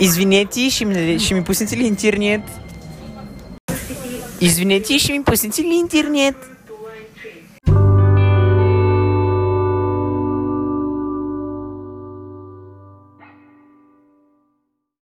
Извинете, ще ми пуснете ли интернет?